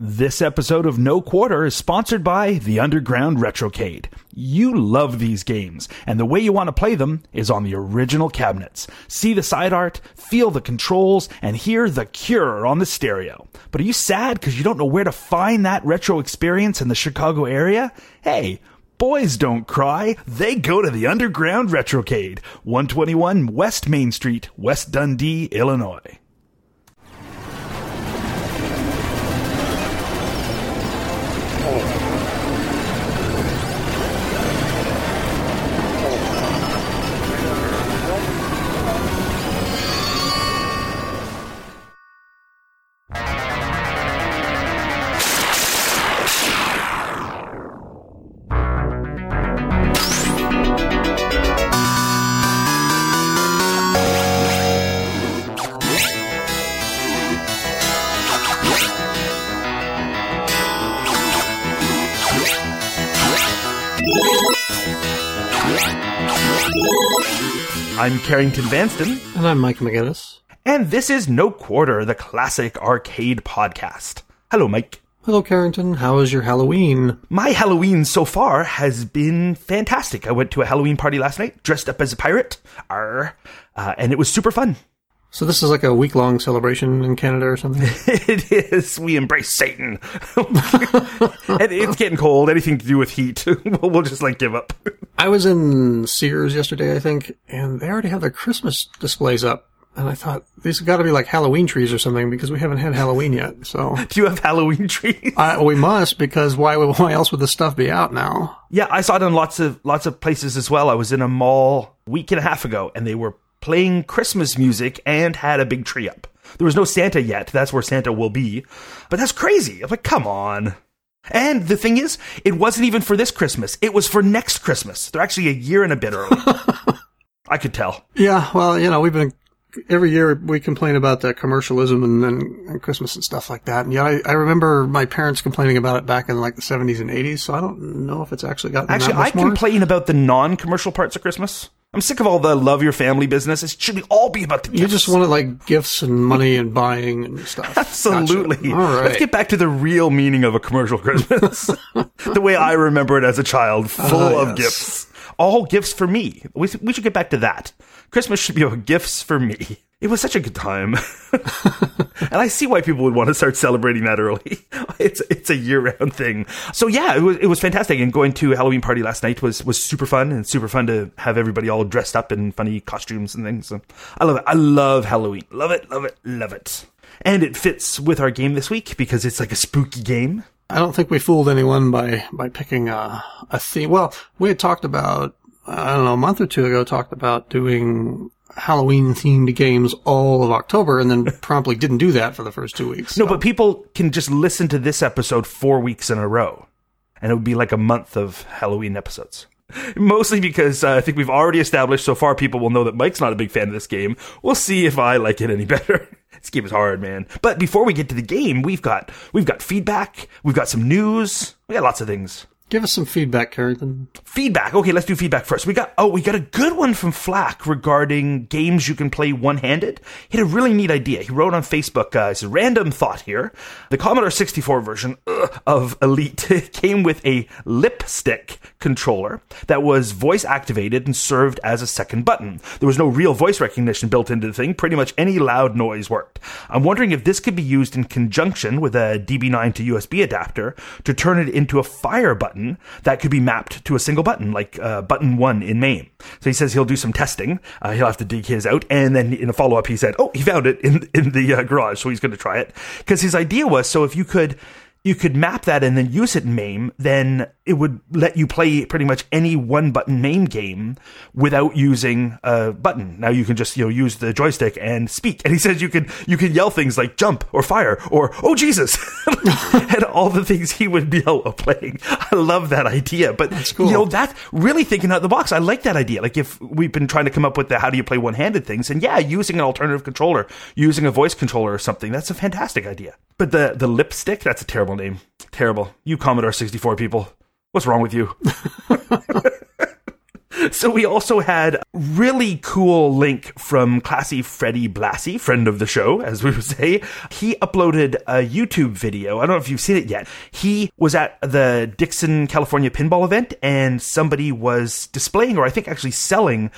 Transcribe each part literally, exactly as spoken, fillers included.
This episode of No Quarter is sponsored by the Underground Retrocade. You love these games, and the way you want to play them is on the original cabinets. See the side art, feel the controls, and hear The Cure on the stereo. But are you sad because you don't know where to find that retro experience in the Chicago area? Hey, boys don't cry. They go to the Underground Retrocade, one twenty-one West Main Street, West Dundee, Illinois. I'm Carrington Vanston. And I'm Mike McGinnis. And this is No Quarter, the classic arcade podcast. Hello, Mike. Hello, Carrington. How was your Halloween? My Halloween so far has been fantastic. I went to a Halloween party last night, dressed up as a pirate, Arr, uh, and it was super fun. So this is like a week-long celebration in Canada or something? It is. We embrace Satan. And it's getting cold. Anything to do with heat, we'll just, like, give up. I was in Sears yesterday, I think, and they already have their Christmas displays up. And I thought, these have got to be like Halloween trees or something, because we haven't had Halloween yet. So, do you have Halloween trees? I, we must, because why would, why else would this stuff be out now? Yeah, I saw it in lots of lots of places as well. I was in a mall a week and a half ago, and they were playing Christmas music and had a big tree up. There was no Santa yet. That's where Santa will be. But that's crazy. I'm like, come on. And the thing is, it wasn't even for this Christmas. It was for next Christmas. They're actually a year and a bit early. I could tell. Yeah, well, you know, we've been, every year we complain about that commercialism and, and, and Christmas and stuff like that. And yeah, I, I remember my parents complaining about it back in like the seventies and eighties, so I don't know if it's actually gotten actually, that much Actually, I more. complain about the non-commercial parts of Christmas. I'm sick of all the love your family business. It should be all be about the gifts. You just want to like gifts and money and buying and stuff. Absolutely. Gotcha. All right. Let's get back to the real meaning of a commercial Christmas. The way I remember it as a child, full uh, of yes. gifts. All gifts for me. We, we should get back to that. Christmas should be about gifts for me. It was such a good time. And I see why people would want to start celebrating that early. It's it's a year-round thing. So yeah, it was it was fantastic. And going to a Halloween party last night was, was super fun, and super fun to have everybody all dressed up in funny costumes and things. So I love it. I love Halloween. Love it, love it, love it. And it fits with our game this week because it's like a spooky game. I don't think we fooled anyone by, by picking a, a theme. Well, we had talked about, I don't know, a month or two ago, talked about doing Halloween-themed games all of October, and then promptly didn't do that for the first two weeks. So. No, but people can just listen to this episode four weeks in a row, and it would be like a month of Halloween episodes. Mostly because uh, I think we've already established so far people will know that Mike's not a big fan of this game. We'll see if I like it any better. This game is hard, man. But before we get to the game, we've got we've got feedback, we've got some news, we got lots of things. Give us some feedback, Carrington. Feedback. Okay, let's do feedback first. We got oh, we got a good one from Flack regarding games you can play one-handed. He had a really neat idea. He wrote on Facebook, uh, it's a random thought here. The Commodore sixty-four version ugh, of Elite came with a lipstick controller that was voice-activated and served as a second button. There was no real voice recognition built into the thing. Pretty much any loud noise worked. I'm wondering if this could be used in conjunction with a D B nine to U S B adapter to turn it into a fire button that could be mapped to a single button, like uh, button one in MAME. So he says he'll do some testing. Uh, he'll have to dig his out. And then in a follow-up, he said, oh, he found it in in the uh, garage, so he's going to try it. Because his idea was, so if you could you could map that and then use it in MAME, then it would let you play pretty much any one-button MAME game without using a button. Now you can just, you know, use the joystick and speak. And he says you can you can yell things like jump or fire or, oh, Jesus, and all the things he would yell while playing. I love that idea. But, that's cool. You know, that's really thinking out of the box. I like that idea. Like if we've been trying to come up with the how do you play one-handed things, and yeah, using an alternative controller, using a voice controller or something, that's a fantastic idea. But the, the lipstick, that's a terrible name. Terrible. You Commodore sixty-four people. What's wrong with you? So we also had really cool link from Classy Freddie Blassie, friend of the show, as we would say. He uploaded a YouTube video. I don't know if you've seen it yet. He was at the Dixon, California pinball event, and somebody was displaying, or I think actually selling,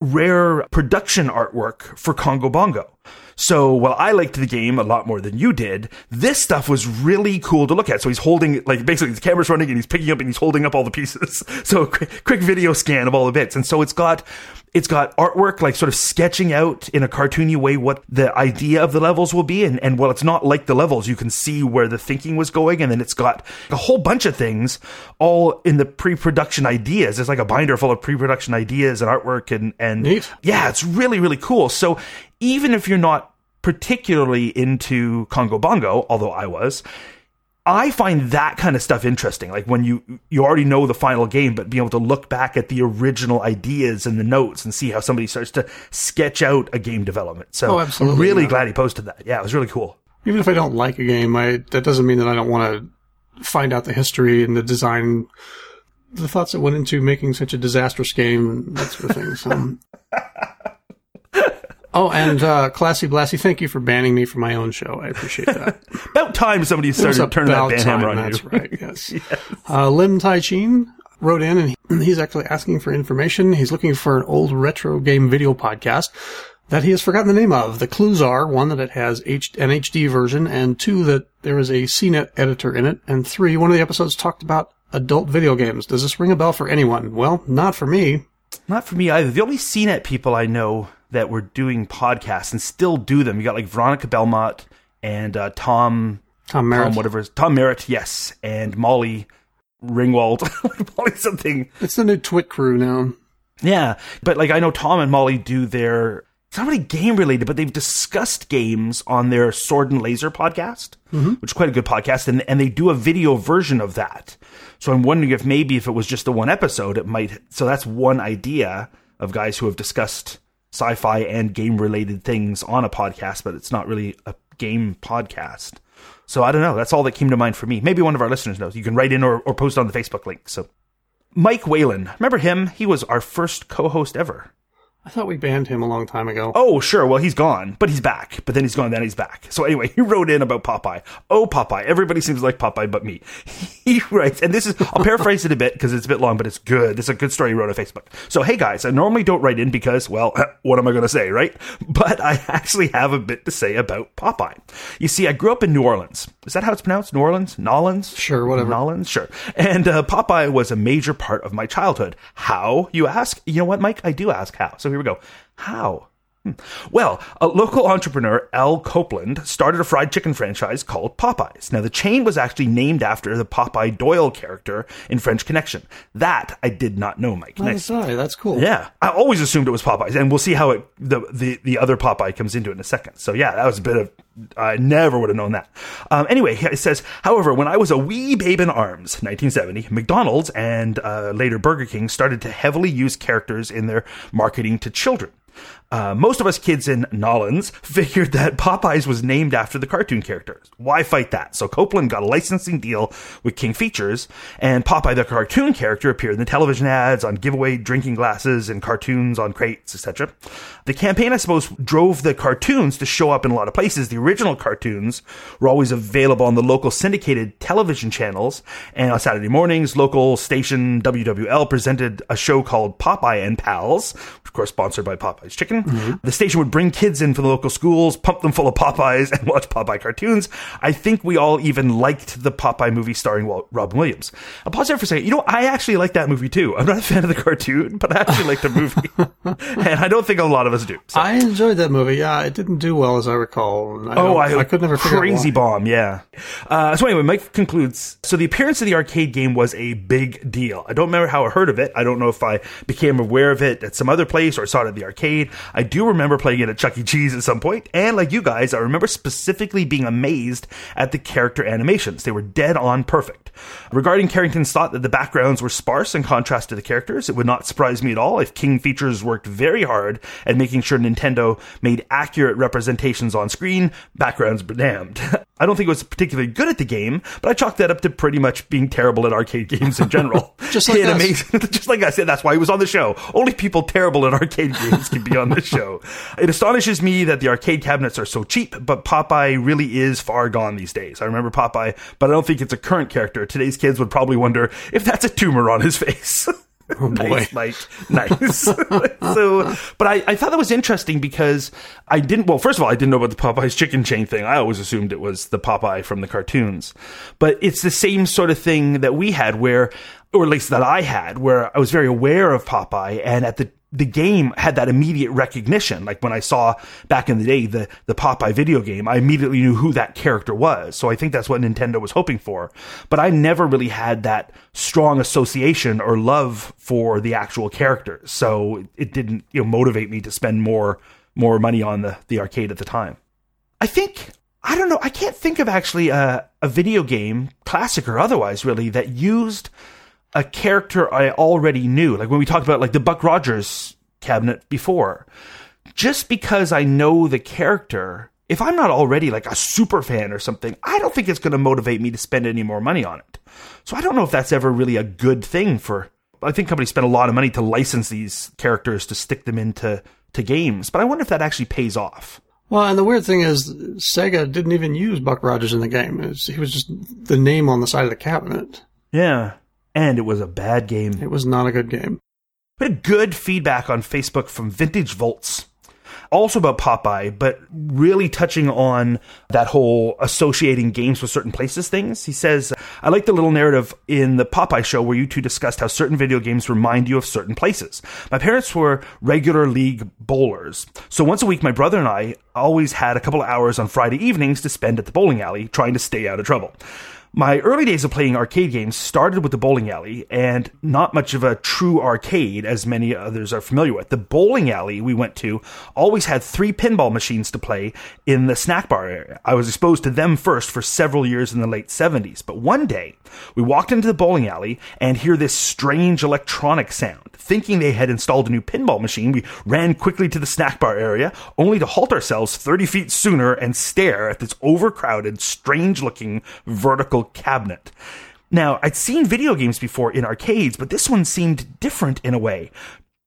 rare production artwork for Congo Bongo. So while I liked the game a lot more than you did, this stuff was really cool to look at. So he's holding, like, basically the camera's running and he's picking up and he's holding up all the pieces. So quick, quick video scan of all the bits. And so it's got, it's got artwork, like sort of sketching out in a cartoony way what the idea of the levels will be. And, and while it's not like the levels, you can see where the thinking was going. And then it's got a whole bunch of things all in the pre-production ideas. It's like a binder full of pre-production ideas and artwork. And, and Neat. yeah, it's really, really cool. So even if you're not particularly into Congo Bongo, although I was, I find that kind of stuff interesting. Like when you you already know the final game, but being able to look back at the original ideas and the notes and see how somebody starts to sketch out a game development. So oh, absolutely, I'm really yeah. glad he posted that. Yeah, it was really cool. Even if I don't like a game, I, that doesn't mean that I don't want to find out the history and the design, the thoughts that went into making such a disastrous game and that sort of thing. So... Oh, and uh, Classy Blassie, thank you for banning me from my own show. I appreciate that. About time somebody started turning that ban hammer on you. That's right, yes. yes. Uh, Lim Tai-Chin wrote in, and he, he's actually asking for information. He's looking for an old retro game video podcast that he has forgotten the name of. The clues are, one, that it has H- an H D version, and two, that there is a C net editor in it, and three, one of the episodes talked about adult video games. Does this ring a bell for anyone? Well, not for me. Not for me either. The only C net people I know that were doing podcasts and still do them, you got like Veronica Belmont and uh, Tom Tom Merritt, Tom, whatever, Tom Merritt, yes, and Molly Ringwald, Molly something. It's the new Twit crew now. Yeah, but like I know Tom and Molly do their, it's not really game related, but they've discussed games on their Sword and Laser podcast, mm-hmm. which is quite a good podcast, and and they do a video version of that. So I'm wondering if maybe if it was just the one episode, it might. So that's one idea of guys who have discussed sci-fi and game-related things on a podcast, but it's not really a game podcast. So I don't know. That's all that came to mind for me. Maybe one of our listeners knows. You can write in or, or post on the Facebook link. So Mike Whalen. Remember him? He was our first co-host ever. I thought we banned him a long time ago. Oh, sure. Well, he's gone, but he's back. But then he's gone, then he's back. So anyway, he wrote in about Popeye. Oh, Popeye. Everybody seems like Popeye but me. He writes, and this is, I'll paraphrase it a bit because it's a bit long, but it's good. This is a good story he wrote on Facebook. So, hey guys, I normally don't write in because, well, what am I going to say, right? But I actually have a bit to say about Popeye. You see, I grew up in New Orleans. Is that how it's pronounced? New Orleans? Nolans? Sure, whatever. Nolans? Sure. And uh, Popeye was a major part of my childhood. How, you ask? You know what, Mike? I do ask how. So here we go. How? Hmm. Well, a local entrepreneur, Al Copeland, started a fried chicken franchise called Popeyes. Now, the chain was actually named after the Popeye Doyle character in French Connection. That I did not know, Mike. Nice. Sorry, that's cool. Yeah. I always assumed it was Popeyes, and we'll see how it, the, the, the other Popeye comes into it in a second. So, yeah, that was a bit of... I never would have known that. Um, anyway, it says, however, when I was a wee babe in arms, nineteen seventy, McDonald's and uh, later Burger King started to heavily use characters in their marketing to children. Uh, most of us kids in Nolans figured that Popeyes was named after the cartoon characters. Why fight that? So Copeland got a licensing deal with King Features, and Popeye the cartoon character appeared in the television ads, on giveaway drinking glasses, and cartoons on crates, et cetera. The campaign, I suppose, drove the cartoons to show up in a lot of places. The original cartoons were always available on the local syndicated television channels, and on Saturday mornings, local station W W L presented a show called Popeye and Pals, of course sponsored by Popeye's Chicken. Mm-hmm. The station would bring kids in from the local schools, pump them full of Popeyes, and watch Popeye cartoons. I think we all even liked the Popeye movie starring Robin Williams. I'll pause there for a second. You know, I actually like that movie too. I'm not a fan of the cartoon, but I actually like the movie. And I don't think a lot of us do. So. I enjoyed that movie. Yeah, it didn't do well as I recall. I oh, I, I could never figure out why. Crazy bomb, yeah. Uh, so anyway, Mike concludes, so the appearance of the arcade game was a big deal. I don't remember how I heard of it. I don't know if I became aware of it at some other place or saw it at the arcade. I do remember playing it at Chuck E. Cheese at some point, and like you guys, I remember specifically being amazed at the character animations. They were dead on perfect. Regarding Carrington's thought that the backgrounds were sparse in contrast to the characters, it would not surprise me at all if King Features worked very hard at making sure Nintendo made accurate representations on screen, backgrounds be damned. I don't think it was particularly good at the game, but I chalked that up to pretty much being terrible at arcade games in general. Just like us. Amazing, just like I said, that's why he was on the show. Only people terrible at arcade games can be on this show. It astonishes me that the arcade cabinets are so cheap, but Popeye really is far gone these days. I remember Popeye, but I don't think it's a current character. Today's kids would probably wonder if that's a tumor on his face. Oh, boy. Nice, Mike. Nice. So, but I, I thought that was interesting because I didn't, well, first of all, I didn't know about the Popeye's chicken chain thing. I always assumed it was the Popeye from the cartoons. But it's the same sort of thing that we had where, or at least that I had, where I was very aware of Popeye, and at the the game had that immediate recognition. Like when I saw back in the day the, the Popeye video game, I immediately knew who that character was. So I think that's what Nintendo was hoping for. But I never really had that strong association or love for the actual characters. So it didn't, you know, motivate me to spend more more money on the, the arcade at the time. I think, I don't know, I can't think of actually a, a video game, classic or otherwise really, that used a character I already knew, like when we talked about like the Buck Rogers cabinet before. Just because I know the character, if I'm not already like a super fan or something, I don't think it's going to motivate me to spend any more money on it. So I don't know if that's ever really a good thing for, I think companies spend a lot of money to license these characters to stick them into to games, but I wonder if that actually pays off. Well, and the weird thing is, Sega didn't even use Buck Rogers in the game. It was, he was just the name on the side of the cabinet. Yeah. And it was a bad game. It was not a good game. We had good feedback on Facebook from Vintage Volts, also about Popeye, but really touching on that whole associating games with certain places things. He says, I like the little narrative in the Popeye show where you two discussed how certain video games remind you of certain places. My parents were regular league bowlers, so once a week my brother and I always had a couple of hours on Friday evenings to spend at the bowling alley trying to stay out of trouble. My early days of playing arcade games started with the bowling alley, and not much of a true arcade as many others are familiar with. The bowling alley we went to always had three pinball machines to play in the snack bar area. I was exposed to them first for several years in the late seventies, but one day we walked into the bowling alley and hear this strange electronic sound. Thinking they had installed a new pinball machine, we ran quickly to the snack bar area, only to halt ourselves thirty feet sooner and stare at this overcrowded, strange-looking vertical cabinet. Now, I'd seen video games before in arcades, but this one seemed different in a way.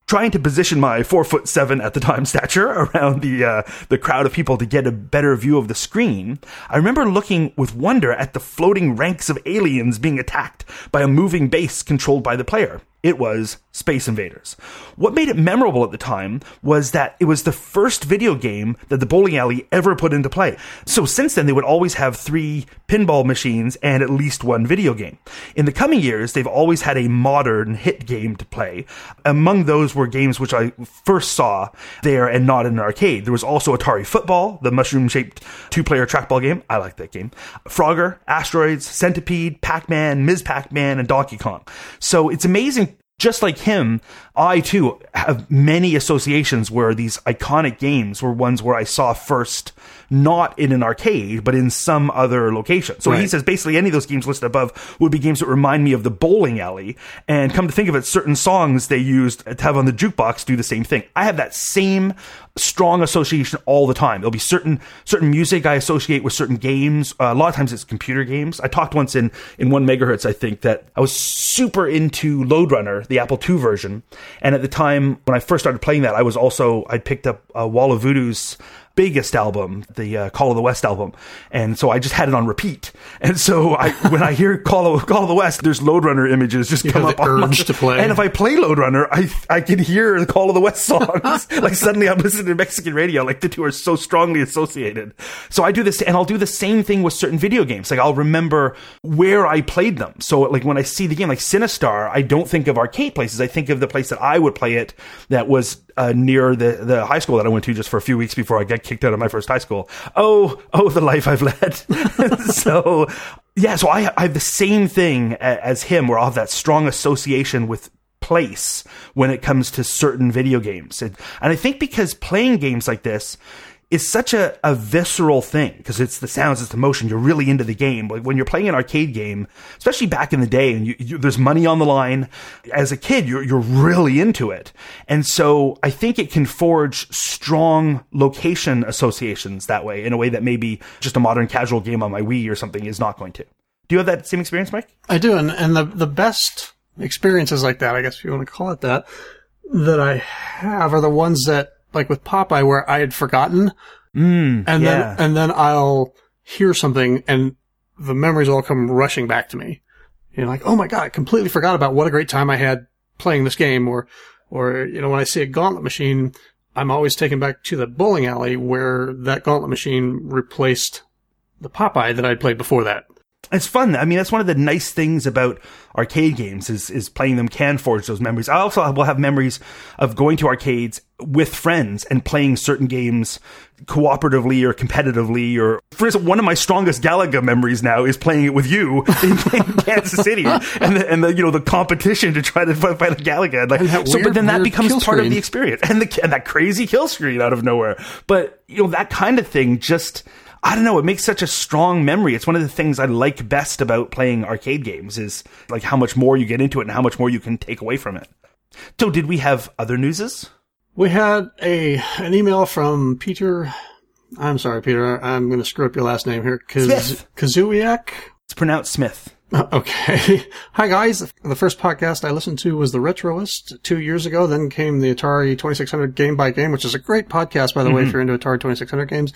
Trying to position my four foot seven at the time stature around the uh, the crowd of people to get a better view of the screen, I remember looking with wonder at the floating ranks of aliens being attacked by a moving base controlled by the player. It was Space Invaders. What made it memorable at the time was that it was the first video game that the bowling alley ever put into play. So since then, they would always have three pinball machines and at least one video game. In the coming years, they've always had a modern hit game to play. Among those were games which I first saw there and not in an arcade. There was also Atari Football, the mushroom-shaped two-player trackball game. I like that game. Frogger, Asteroids, Centipede, Pac-Man, Miz Pac-Man, and Donkey Kong. So it's amazing. Just like him, I, too, have many associations where these iconic games were ones where I saw first, not in an arcade, but in some other location. So right. He says basically any of those games listed above would be games that remind me of the bowling alley. And come to think of it, certain songs they used to have on the jukebox do the same thing. I have that same strong association all the time. There'll be certain certain music I associate with certain games. Uh, a lot of times it's computer games. I talked once in, in One Megahertz, I think, that I was super into Lode Runner, the Apple two version. And at the time when I first started playing that, I was also, I picked up uh, Wall of Voodoo's biggest album, the uh, Call of the West album. And so I just had it on repeat. And so I, when I hear Call of, Call of the West, there's Lode Runner images just you come up on my urge to play. And if I play Lode Runner, I I can hear the Call of the West songs. Like suddenly I'm listening to Mexican radio. Like the two are so strongly associated. So I do this, and I'll do the same thing with certain video games. Like I'll remember where I played them. So like when I see the game, like Sinistar, I don't think of arcade places. I think of the place that I would play it that was Uh, near the, the high school that I went to just for a few weeks before I got kicked out of my first high school. Oh, oh, the life I've led. So, yeah, so I, I have the same thing as him where I'll have that strong association with place when it comes to certain video games. And, and I think because playing games like this is such a, a visceral thing, because it's the sounds, it's the motion, you're really into the game. Like when you're playing an arcade game, especially back in the day, and you, you, there's money on the line, as a kid, you're, you're really into it. And so I think it can forge strong location associations that way, in a way that maybe just a modern casual game on my Wii or something is not going to. Do you have that same experience, Mike? I do, and, and the, the best experiences like that, I guess if you want to call it that, that I have are the ones that, like with Popeye, where I had forgotten, mm, and yeah. then and then I'll hear something, and the memories all come rushing back to me. You know, like, oh my God, I completely forgot about what a great time I had playing this game, or, or you know, when I see a gauntlet machine, I'm always taken back to the bowling alley where that gauntlet machine replaced the Popeye that I'd played before that. It's fun. I mean, that's one of the nice things about arcade games is, is playing them can forge those memories. I also will have memories of going to arcades with friends and playing certain games cooperatively or competitively. Or, for instance, one of my strongest Galaga memories now is playing it with you in, in Kansas City, and the, and the you know the competition to try to fight a Galaga. Like, and that so, weird, but then that becomes part of the experience, and the and that crazy kill screen out of nowhere. But you know that kind of thing just. I don't know, it makes such a strong memory. It's one of the things I like best about playing arcade games is like how much more you get into it and how much more you can take away from it. So did we have other newses? We had a an email from Peter. I'm sorry, Peter. I'm going to screw up your last name here. Kaz- Smith. Kazuiak? It's pronounced Smith. Okay. Hi, guys. The first podcast I listened to was The Retroist two years ago. Then came the Atari twenty-six hundred Game by Game, which is a great podcast, by the mm-hmm. way, if you're into Atari twenty-six hundred games,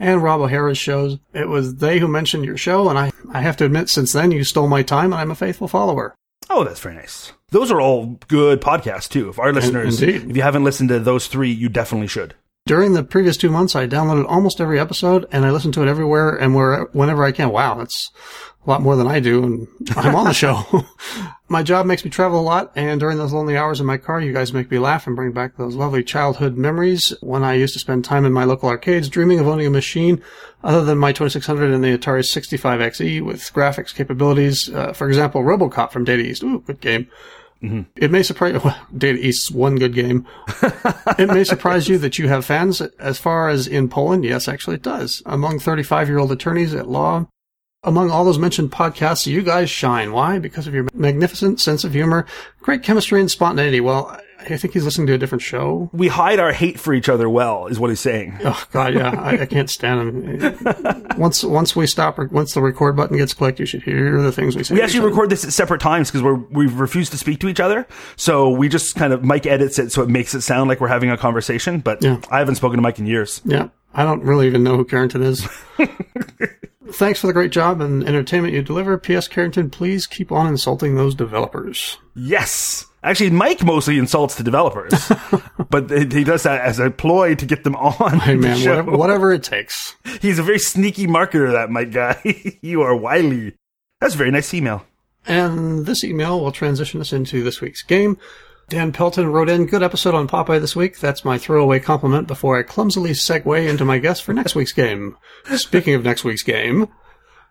and Rob O'Hara's shows. It was they who mentioned your show, and I, I have to admit, since then, you stole my time, and I'm a faithful follower. Oh, that's very nice. Those are all good podcasts, too. If our listeners, Indeed. If you haven't listened to those three, you definitely should. During the previous two months, I downloaded almost every episode, and I listen to it everywhere and where, whenever I can. Wow, that's a lot more than I do, and I'm on the show. My job makes me travel a lot, and during those lonely hours in my car, you guys make me laugh and bring back those lovely childhood memories when I used to spend time in my local arcades dreaming of owning a machine other than my twenty-six hundred and the Atari sixty-five X E with graphics capabilities. Uh, for example, RoboCop from Data East. Ooh, good game. Mm-hmm. It may surprise well, Data East's one good game. It may surprise you that you have fans as far as in Poland. Yes, actually it does. Among thirty-five-year-old attorneys at law, among all those mentioned podcasts, you guys shine. Why? Because of your magnificent sense of humor, great chemistry, and spontaneity. Well, I think he's listening to a different show. We hide our hate for each other well, is what he's saying. Oh, God, yeah. I, I can't stand him. Once once we stop, once the record button gets clicked, you should hear the things we say. We actually record this at separate times because we we refuse to speak to each other. So we just kind of, Mike edits it so it makes it sound like we're having a conversation. But yeah. I haven't spoken to Mike in years. Yeah. I don't really even know who Carrington is. Thanks for the great job and entertainment you deliver. P S. Carrington, please keep on insulting those developers. Yes. Actually, Mike mostly insults the developers, but he does that as a ploy to get them on hey, man, the show. Whatever, whatever it takes. He's a very sneaky marketer, that Mike guy. You are wily. That's a very nice email. And this email will transition us into this week's game. Dan Pelton wrote in, good episode on Popeye this week. That's my throwaway compliment before I clumsily segue into my guess for next week's game. Speaking of next week's game,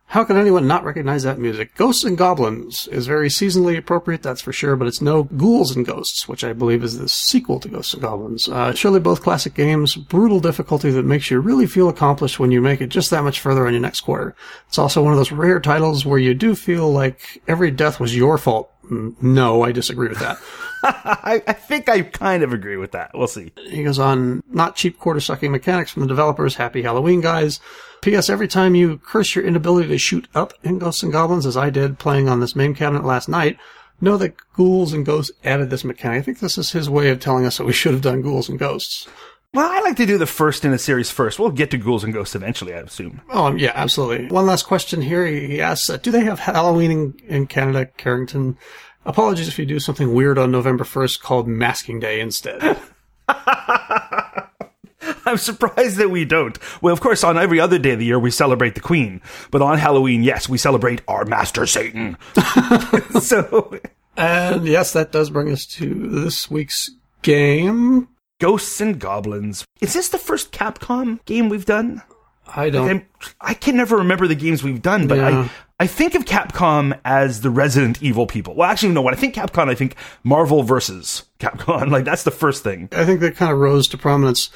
how can anyone not recognize that music? Ghosts 'n Goblins is very seasonally appropriate, that's for sure, but it's no Ghouls 'n Ghosts, which I believe is the sequel to Ghosts 'n Goblins. Uh, surely both classic games, brutal difficulty that makes you really feel accomplished when you make it just that much further on your next quarter. It's also one of those rare titles where you do feel like every death was your fault. No, I disagree with that. I, I think I kind of agree with that. We'll see. He goes on, not cheap quarter-sucking mechanics from the developers. Happy Halloween, guys. P S. Every time you curse your inability to shoot up in Ghosts 'n Goblins, as I did playing on this MAME cabinet last night, know that Ghouls 'n Ghosts added this mechanic. I think this is his way of telling us that we should have done Ghouls 'n Ghosts. Well, I like to do the first in a series first. We'll get to Ghouls 'n Ghosts eventually, I assume. Oh, yeah, absolutely. One last question here. He asks, uh, do they have Halloween in, in Canada, Carrington? Apologies if you do something weird on November first called Masking Day instead. I'm surprised that we don't. Well, of course, on every other day of the year, we celebrate the Queen. But on Halloween, yes, we celebrate our master Satan. So, and yes, that does bring us to this week's game. Ghosts 'n Goblins. Is this the first Capcom game we've done? I don't. Like I can never remember the games we've done, but yeah. I I think of Capcom as the Resident Evil people. Well, actually, no, when I think Capcom, I think Marvel versus Capcom. Like, that's the first thing. I think they kind of rose to prominence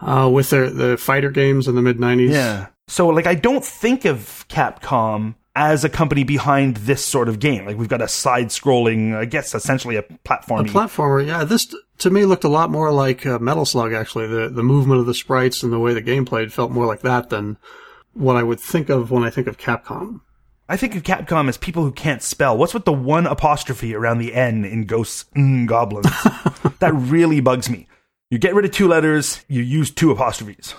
uh, with their, the fighter games in the mid nineties. Yeah. So, like, I don't think of Capcom as a company behind this sort of game. Like, we've got a side-scrolling, I guess, essentially a platformer. A platformer, yeah. This, to me, looked a lot more like uh, Metal Slug, actually. The the movement of the sprites and the way the game played felt more like that than what I would think of when I think of Capcom. I think of Capcom as people who can't spell. What's with the one apostrophe around the N in Ghosts 'n Goblins? That really bugs me. You get rid of two letters, you use two apostrophes.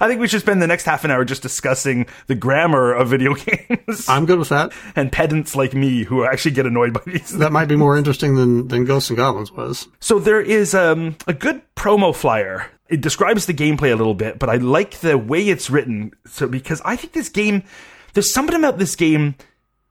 I think we should spend the next half an hour just discussing the grammar of video games. I'm good with that. And pedants like me who actually get annoyed by these things. That might be more interesting than, than Ghosts 'n Goblins was. So there is um, a good promo flyer. It describes the gameplay a little bit, but I like the way it's written. So because I think this game, there's something about this game,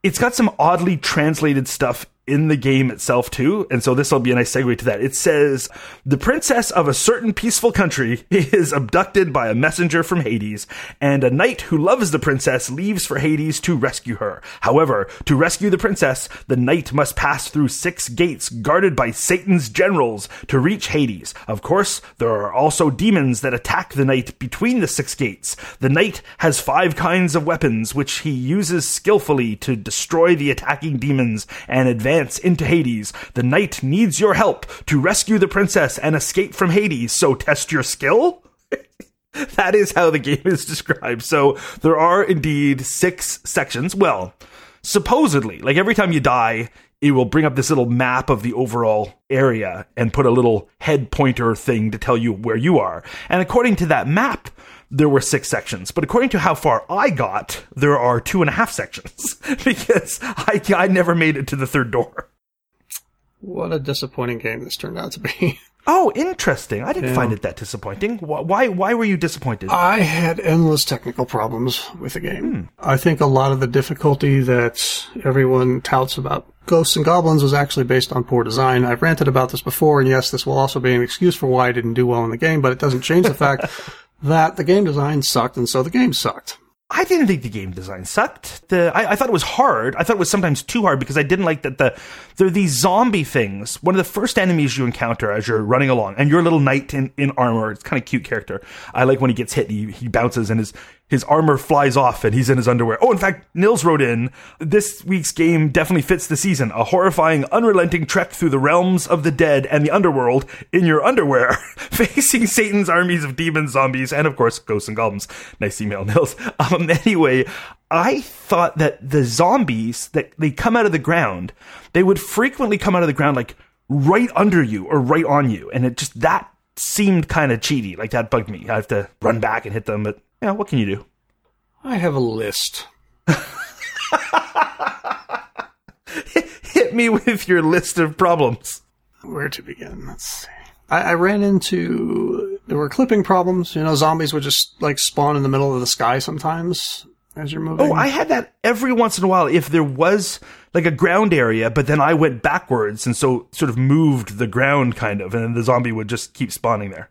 it's got some oddly translated stuff in the game itself too, and so this will be a nice segue to that. It says, the princess of a certain peaceful country is abducted by a messenger from Hades, and a knight who loves the princess leaves for Hades to rescue her. However, to rescue the princess, the knight must pass through six gates guarded by Satan's generals to reach Hades. Of course, there are also demons that attack the knight between the six gates. The knight has five kinds of weapons, which he uses skillfully to destroy the attacking demons and advance into Hades. The knight needs your help to rescue the princess and escape from Hades, so test your skill? That is how the game is described. So there are indeed six sections. Well, supposedly, like every time you die, it will bring up this little map of the overall area and put a little head pointer thing to tell you where you are. And according to that map, there were six sections, but according to how far I got, there are two and a half sections because I, I never made it to the third door. What a disappointing game this turned out to be. Oh, interesting. I didn't yeah. find it that disappointing. Why Why were you disappointed? I had endless technical problems with the game. Hmm. I think a lot of the difficulty that everyone touts about Ghosts 'n Goblins was actually based on poor design. I've ranted about this before, and yes, this will also be an excuse for why I didn't do well in the game, but it doesn't change the fact that the game design sucked, and so the game sucked. I didn't think the game design sucked. The I, I thought it was hard. I thought it was sometimes too hard because I didn't like that the there are these zombie things. One of the first enemies you encounter as you're running along, and you're a little knight in, in armor. It's kind of cute character. I like when he gets hit, he, he bounces, and his, his armor flies off, and he's in his underwear. Oh, in fact, Nils wrote in, this week's game definitely fits the season. A horrifying, unrelenting trek through the realms of the dead and the underworld in your underwear, facing Satan's armies of demons, zombies, and, of course, Ghosts 'n Goblins. Nice email, Nils. Um, Anyway, I thought that the zombies, that they come out of the ground, they would frequently come out of the ground like right under you or right on you. And it just, that seemed kind of cheaty. Like that bugged me. I have to run back and hit them. But, you know, what can you do? I have a list. Hit me with your list of problems. Where to begin? Let's see. I, I ran into... There were clipping problems. You know, zombies would just, like, spawn in the middle of the sky sometimes as you're moving. Oh, I had that every once in a while. If there was, like, a ground area, but then I went backwards and so sort of moved the ground, kind of, and then the zombie would just keep spawning there.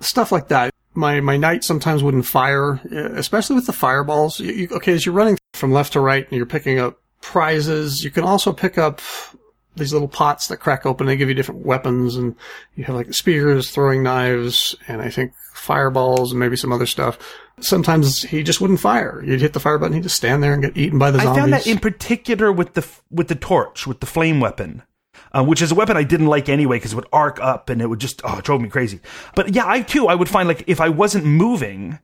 Stuff like that. My my knight sometimes wouldn't fire, especially with the fireballs. You, you, okay, as you're running from left to right and you're picking up prizes, you can also pick up these little pots that crack open. They give you different weapons, and you have like spears, throwing knives, and I think fireballs and maybe some other stuff. Sometimes he just wouldn't fire. You'd hit the fire button, he'd just stand there and get eaten by the zombies. I found that in particular with the with the torch, with the flame weapon, uh, which is a weapon I didn't like anyway because it would arc up and it would just, oh, it drove me crazy. But yeah, I too, I would find like if I wasn't moving,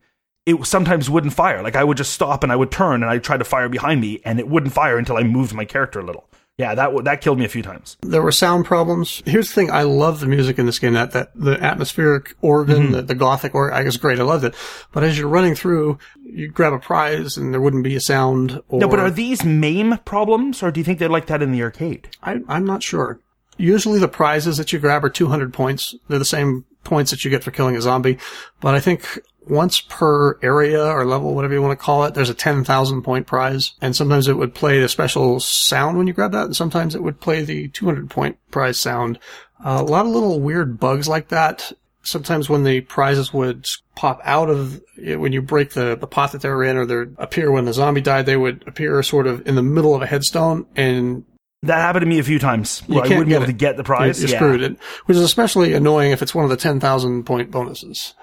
it sometimes wouldn't fire. Like I would just stop and I would turn and I'd try to fire behind me and it wouldn't fire until I moved my character a little. Yeah, that w- that killed me a few times. There were sound problems. Here's the thing. I love the music in this game. That, that the atmospheric organ, mm-hmm. the, the gothic organ, I guess great. I loved it. But as you're running through, you grab a prize and there wouldn't be a sound. Or... No, but are these MAME problems or do you think they're like that in the arcade? I, I'm not sure. Usually the prizes that you grab are two hundred points. They're the same points that you get for killing a zombie. But I think once per area or level, whatever you want to call it, there's a ten thousand point prize. And sometimes it would play the special sound when you grab that, and sometimes it would play the two hundred point prize sound. Uh, a lot of little weird bugs like that. sometimes when the prizes would pop out of it, when you break the, the pot that they were in, or they appear when the zombie died, they would appear sort of in the middle of a headstone, and that happened to me a few times. You I wouldn't be able it. to get the prize. You're yeah. screwed. It, which is especially annoying if it's one of the ten thousand point bonuses.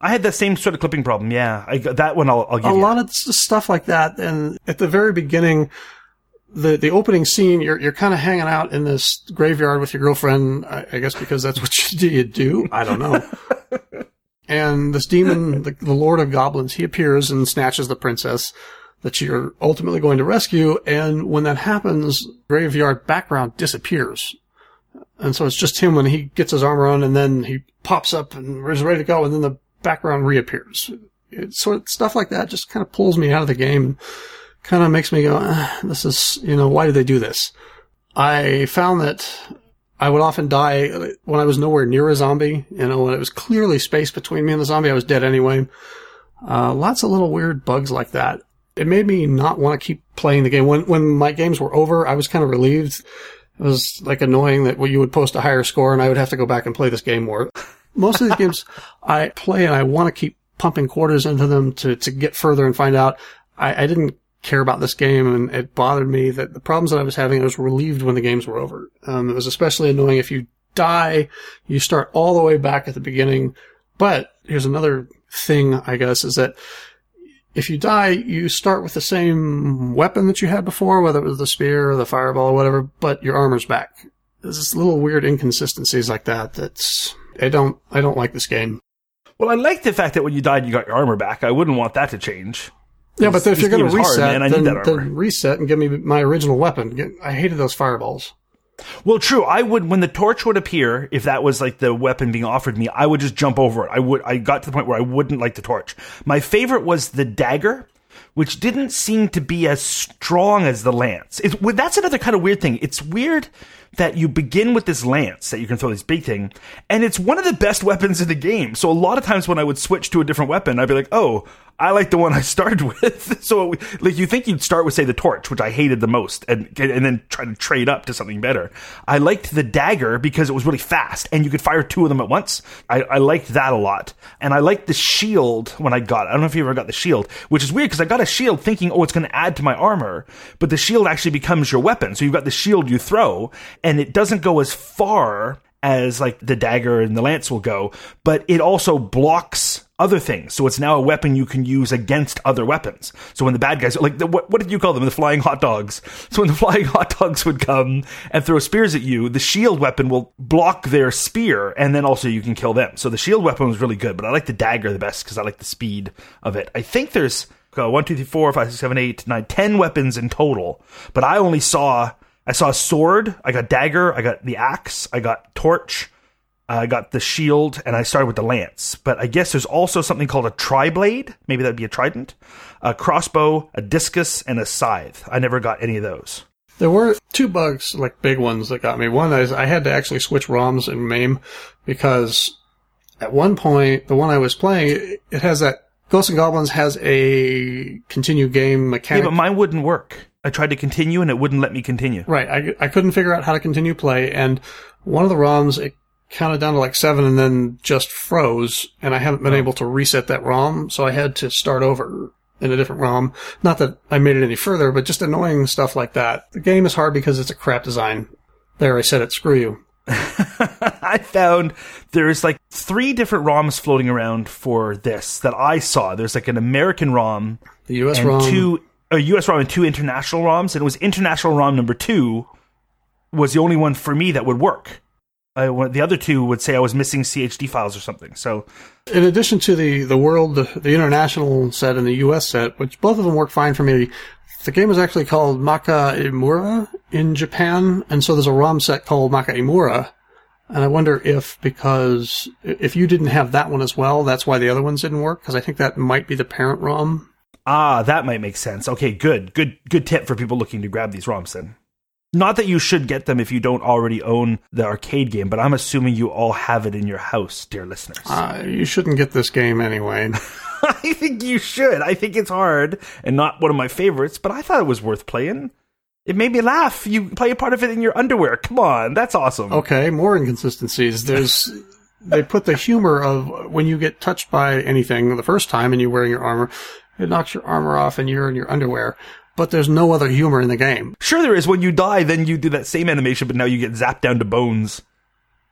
I had that same sort of clipping problem, yeah. I, that one I'll, I'll give a you. A lot of stuff like that, and at the very beginning, the the opening scene, you're you're kind of hanging out in this graveyard with your girlfriend, I, I guess because that's what you, you do. I don't know. And this demon, the, the Lord of Goblins, he appears and snatches the princess that you're ultimately going to rescue, and when that happens, graveyard background disappears. And so it's just him when he gets his armor on, and then he pops up and is ready to go, and then the background reappears. It's sort of stuff like that just kind of pulls me out of the game and kind of makes me go, ah, this is, you know, why did they do this? I found that I would often die when I was nowhere near a zombie. You know, when it was clearly space between me and the zombie, I was dead anyway. Uh, lots of little weird bugs like that. It made me not want to keep playing the game. When, when my games were over, I was kind of relieved. It was like annoying that well, you would post a higher score and I would have to go back and play this game more. Most of these games I play and I want to keep pumping quarters into them to, to get further and find out. I, I didn't care about this game, and it bothered me that the problems that I was having, I was relieved when the games were over. Um, it was especially annoying if you die, you start all the way back at the beginning. But here's another thing, I guess, is that if you die, you start with the same weapon that you had before, whether it was the spear or the fireball or whatever, but your armor's back. There's this little weird inconsistencies like that that's... I don't I don't like this game. Well, I like the fact that when you died, you got your armor back. I wouldn't want that to change. Yeah, but if you're going to reset, hard, then, then reset and give me my original weapon. I hated those fireballs. Well, true. I would, when the torch would appear, if that was like the weapon being offered me, I would just jump over it. I would. I got to the point where I wouldn't like the torch. My favorite was the dagger, which didn't seem to be as strong as the lance. It, that's another kind of weird thing. It's weird that you begin with this lance that you can throw, this big thing, and it's one of the best weapons in the game. So a lot of times when I would switch to a different weapon, I'd be like, oh, I like the one I started with. So it, like, you think you'd start with, say, the torch, which I hated the most, and and then try to trade up to something better. I liked the dagger because it was really fast, and you could fire two of them at once. I, I liked that a lot. And I liked the shield when I got it. I don't know if you ever got the shield, which is weird because I got a shield thinking, oh, it's going to add to my armor. But the shield actually becomes your weapon. So you've got the shield you throw, and it doesn't go as far as, like, the dagger and the lance will go, but it also blocks other things. So it's now a weapon you can use against other weapons. So when the bad guys, like, the, what, what did you call them? The flying hot dogs. So when the flying hot dogs would come and throw spears at you, the shield weapon will block their spear, and then also you can kill them. So the shield weapon was really good, but I like the dagger the best because I like the speed of it. I think there's uh, one, two, three, four, five, six, seven, eight, nine, ten weapons in total, but I only saw, I saw a sword, I got dagger, I got the axe, I got torch, I got the shield, and I started with the lance. But I guess there's also something called a tri-blade. Maybe that'd be a trident, a crossbow, a discus, and a scythe. I never got any of those. There were two bugs, like big ones, that got me. One is I had to actually switch ROMs in MAME because at one point, the one I was playing, it has that... Ghosts 'n Goblins has a continue game mechanic. Yeah, but mine wouldn't work. I tried to continue, and it wouldn't let me continue. Right. I, I couldn't figure out how to continue play, and one of the ROMs... It counted down to like seven and then just froze, and I haven't been able to reset that ROM, so I had to start over in a different ROM. Not that I made it any further, but just annoying stuff like that. The game is hard because it's a crap design. There, I said it, screw you. I found there's like three different ROMs floating around for this that I saw. There's like an American ROM, the U S and ROM, two, a U S ROM, and two international ROMs, and it was international ROM number two was the only one for me that would work. I, the other two would say I was missing C H D files or something. So, in addition to the, the world, the, the international set and the U S set, which both of them work fine for me, the game is actually called Maka Imura in Japan, and so there's a ROM set called Maka Imura. And I wonder if, because if you didn't have that one as well, that's why the other ones didn't work, because I think that might be the parent ROM. Ah, that might make sense. Okay, good. Good good tip for people looking to grab these ROMs then. Not that you should get them if you don't already own the arcade game, but I'm assuming you all have it in your house, dear listeners. Uh, you shouldn't get this game anyway. I think you should. I think it's hard and not one of my favorites, but I thought it was worth playing. It made me laugh. You play a part of it in your underwear. Come on. That's awesome. Okay, more inconsistencies. There's they put the humor of when you get touched by anything the first time and you're wearing your armor, it knocks your armor off and you're in your underwear. But there's no other humor in the game. Sure there is. When you die, then you do that same animation, but now you get zapped down to bones.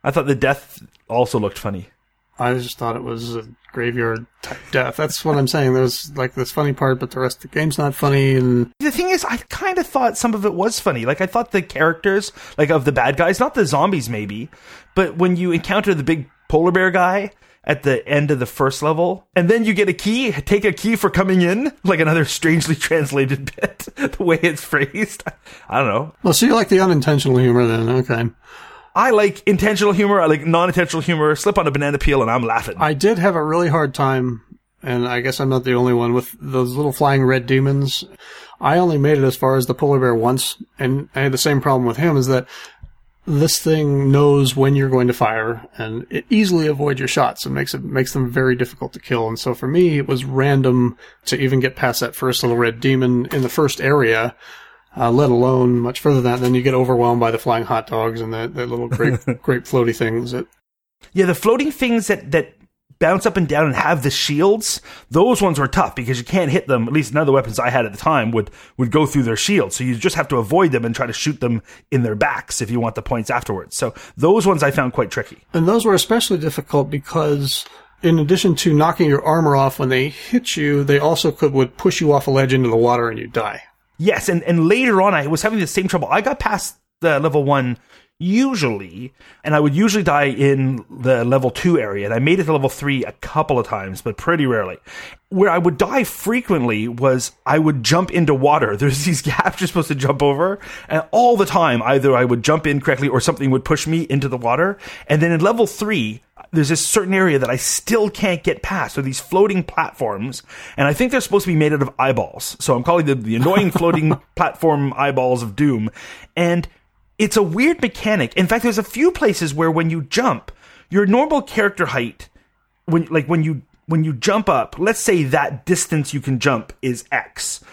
I thought the death also looked funny. I just thought it was a graveyard-type death. That's what I'm saying. There's, like, this funny part, but the rest of the game's not funny. And the thing is, I kind of thought some of it was funny. Like, I thought the characters, like, of the bad guys, not the zombies, maybe, but when you encounter the big polar bear guy at the end of the first level, and then you get a key, take a key for coming in, like another strangely translated bit, the way it's phrased. I don't know. Well, so you like the unintentional humor then, okay. I like intentional humor, I like non-intentional humor, slip on a banana peel and I'm laughing. I did have a really hard time, and I guess I'm not the only one, with those little flying red demons. I only made it as far as the polar bear once, and I had the same problem with him, is that this thing knows when you're going to fire, and it easily avoids your shots and makes it makes them very difficult to kill. And so for me, it was random to even get past that first little red demon in the first area. Uh, let alone much further than that, and then you get overwhelmed by the flying hot dogs and that, that little grape, grape floaty things. That... Yeah, the floating things that, that bounce up and down and have the shields, those ones were tough because you can't hit them. At least none of the weapons I had at the time would, would go through their shields, so you just have to avoid them and try to shoot them in their backs if you want the points afterwards. So those ones I found quite tricky. And those were especially difficult because... in addition to knocking your armor off when they hit you, they also could would push you off a ledge into the water and you die. Yes, and, and later on, I was having the same trouble. I got past the level one usually, and I would usually die in the level two area. And I made it to level three a couple of times, but pretty rarely. Where I would die frequently was I would jump into water. There's these gaps you're supposed to jump over, and all the time, either I would jump in correctly or something would push me into the water. And then in level three... there's this certain area that I still can't get past, so these floating platforms, and I think they're supposed to be made out of eyeballs. So I'm calling them the annoying floating platform eyeballs of doom. And it's a weird mechanic. In fact, there's a few places where when you jump, your normal character height, when like when you when you jump up, let's say that distance you can jump is X.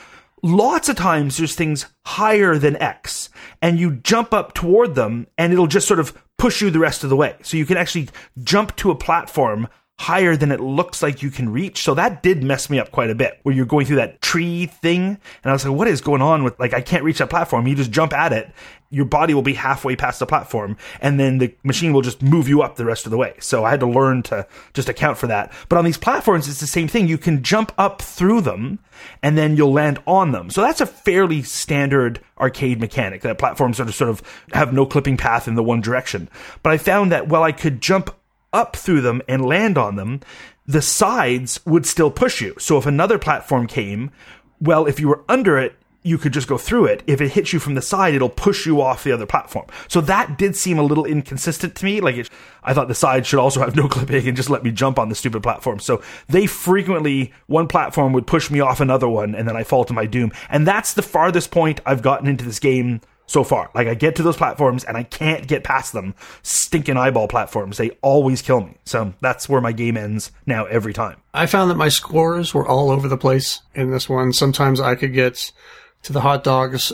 Lots of times there's things higher than X, and you jump up toward them, and it'll just sort of push you the rest of the way. So you can actually jump to a platform higher than it looks like you can reach. So that did mess me up quite a bit, where you're going through that tree thing. And I was like, what is going on with, like, I can't reach that platform. You just jump at it. Your body will be halfway past the platform, and then the machine will just move you up the rest of the way. So I had to learn to just account for that. But on these platforms, it's the same thing. You can jump up through them, and then you'll land on them. So that's a fairly standard arcade mechanic, that platforms are sort of have no clipping path in the one direction. But I found that while I could jump up through them and land on them, the sides would still push you. So if another platform came, well, if you were under it, you could just go through it. If it hits you from the side, it'll push you off the other platform. So that did seem a little inconsistent to me. Like, it, I thought the side should also have no clipping and just let me jump on the stupid platform. So they frequently, one platform would push me off another one, and then I fall to my doom. And that's the farthest point I've gotten into this game so far. Like, I get to those platforms and I can't get past them. Stinking eyeball platforms. They always kill me. So that's where my game ends now every time. I found that my scores were all over the place in this one. Sometimes I could get to the hot dogs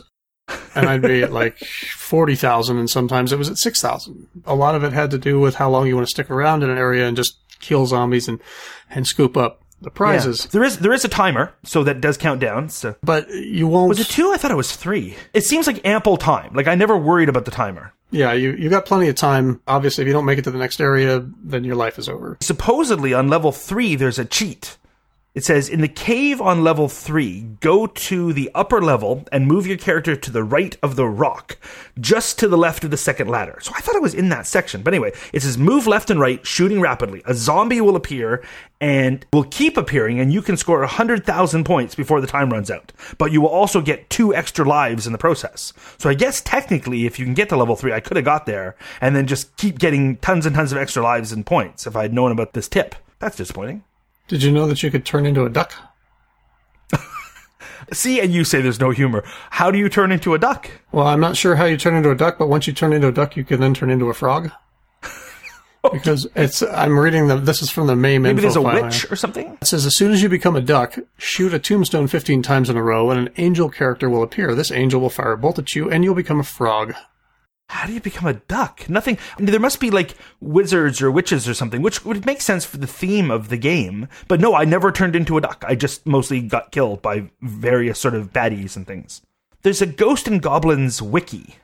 and I'd be at like forty thousand, and sometimes it was at six thousand. A lot of it had to do with how long you want to stick around in an area and just kill zombies and, and scoop up the prizes. Yeah. There is there is a timer, so that does count down. So. But you won't... Was it two? I thought it was three. It seems like ample time. Like, I never worried about the timer. Yeah, you you got plenty of time. Obviously, if you don't make it to the next area, then your life is over. Supposedly, on level three, there's a cheat. It says, in the cave on level three, go to the upper level and move your character to the right of the rock, just to the left of the second ladder. So I thought it was in that section. But anyway, it says, move left and right, shooting rapidly. A zombie will appear and will keep appearing, and you can score one hundred thousand points before the time runs out. But you will also get two extra lives in the process. So I guess technically, if you can get to level three, I could have got there, and then just keep getting tons and tons of extra lives and points if I had known about this tip. That's disappointing. Did you know that you could turn into a duck? See, and you say there's no humor. How do you turn into a duck? Well, I'm not sure how you turn into a duck, but once you turn into a duck, you can then turn into a frog. Okay. Because it's, I'm reading the, this is from the MAME info. Maybe there's a witch or something? It says, as soon as you become a duck, shoot a tombstone fifteen times in a row, and an angel character will appear. This angel will fire a bolt at you, and you'll become a frog. How do you become a duck? Nothing. I mean, there must be like wizards or witches or something, which would make sense for the theme of the game. But no, I never turned into a duck. I just mostly got killed by various sort of baddies and things. There's a Ghosts 'n Goblins wiki,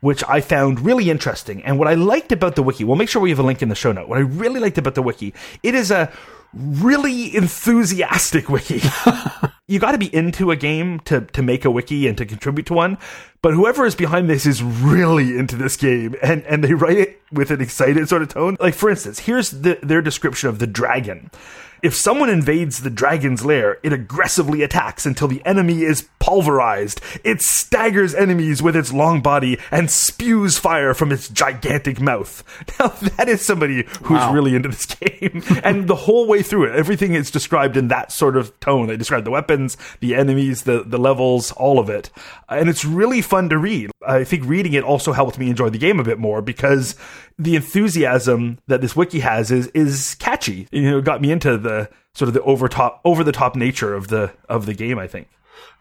which I found really interesting. And what I liked about the wiki, we'll make sure we have a link in the show note. What I really liked about the wiki, it is a really enthusiastic wiki. You got to be into a game to, to make a wiki and to contribute to one. But whoever is behind this is really into this game. And, and they write it with an excited sort of tone. Like, for instance, here's the, their description of the dragon. If someone invades the dragon's lair, it aggressively attacks until the enemy is pulverized. It staggers enemies with its long body and spews fire from its gigantic mouth. Now, that is somebody who's wow. really into this game. And the whole way through it, everything is described in that sort of tone. They describe the weapons, the enemies, the, the levels, all of it. And it's really fun to read. I think reading it also helped me enjoy the game a bit more because the enthusiasm that this wiki has is is catchy. You know, it got me into the sort of the over top over the top nature of the of the game, I think.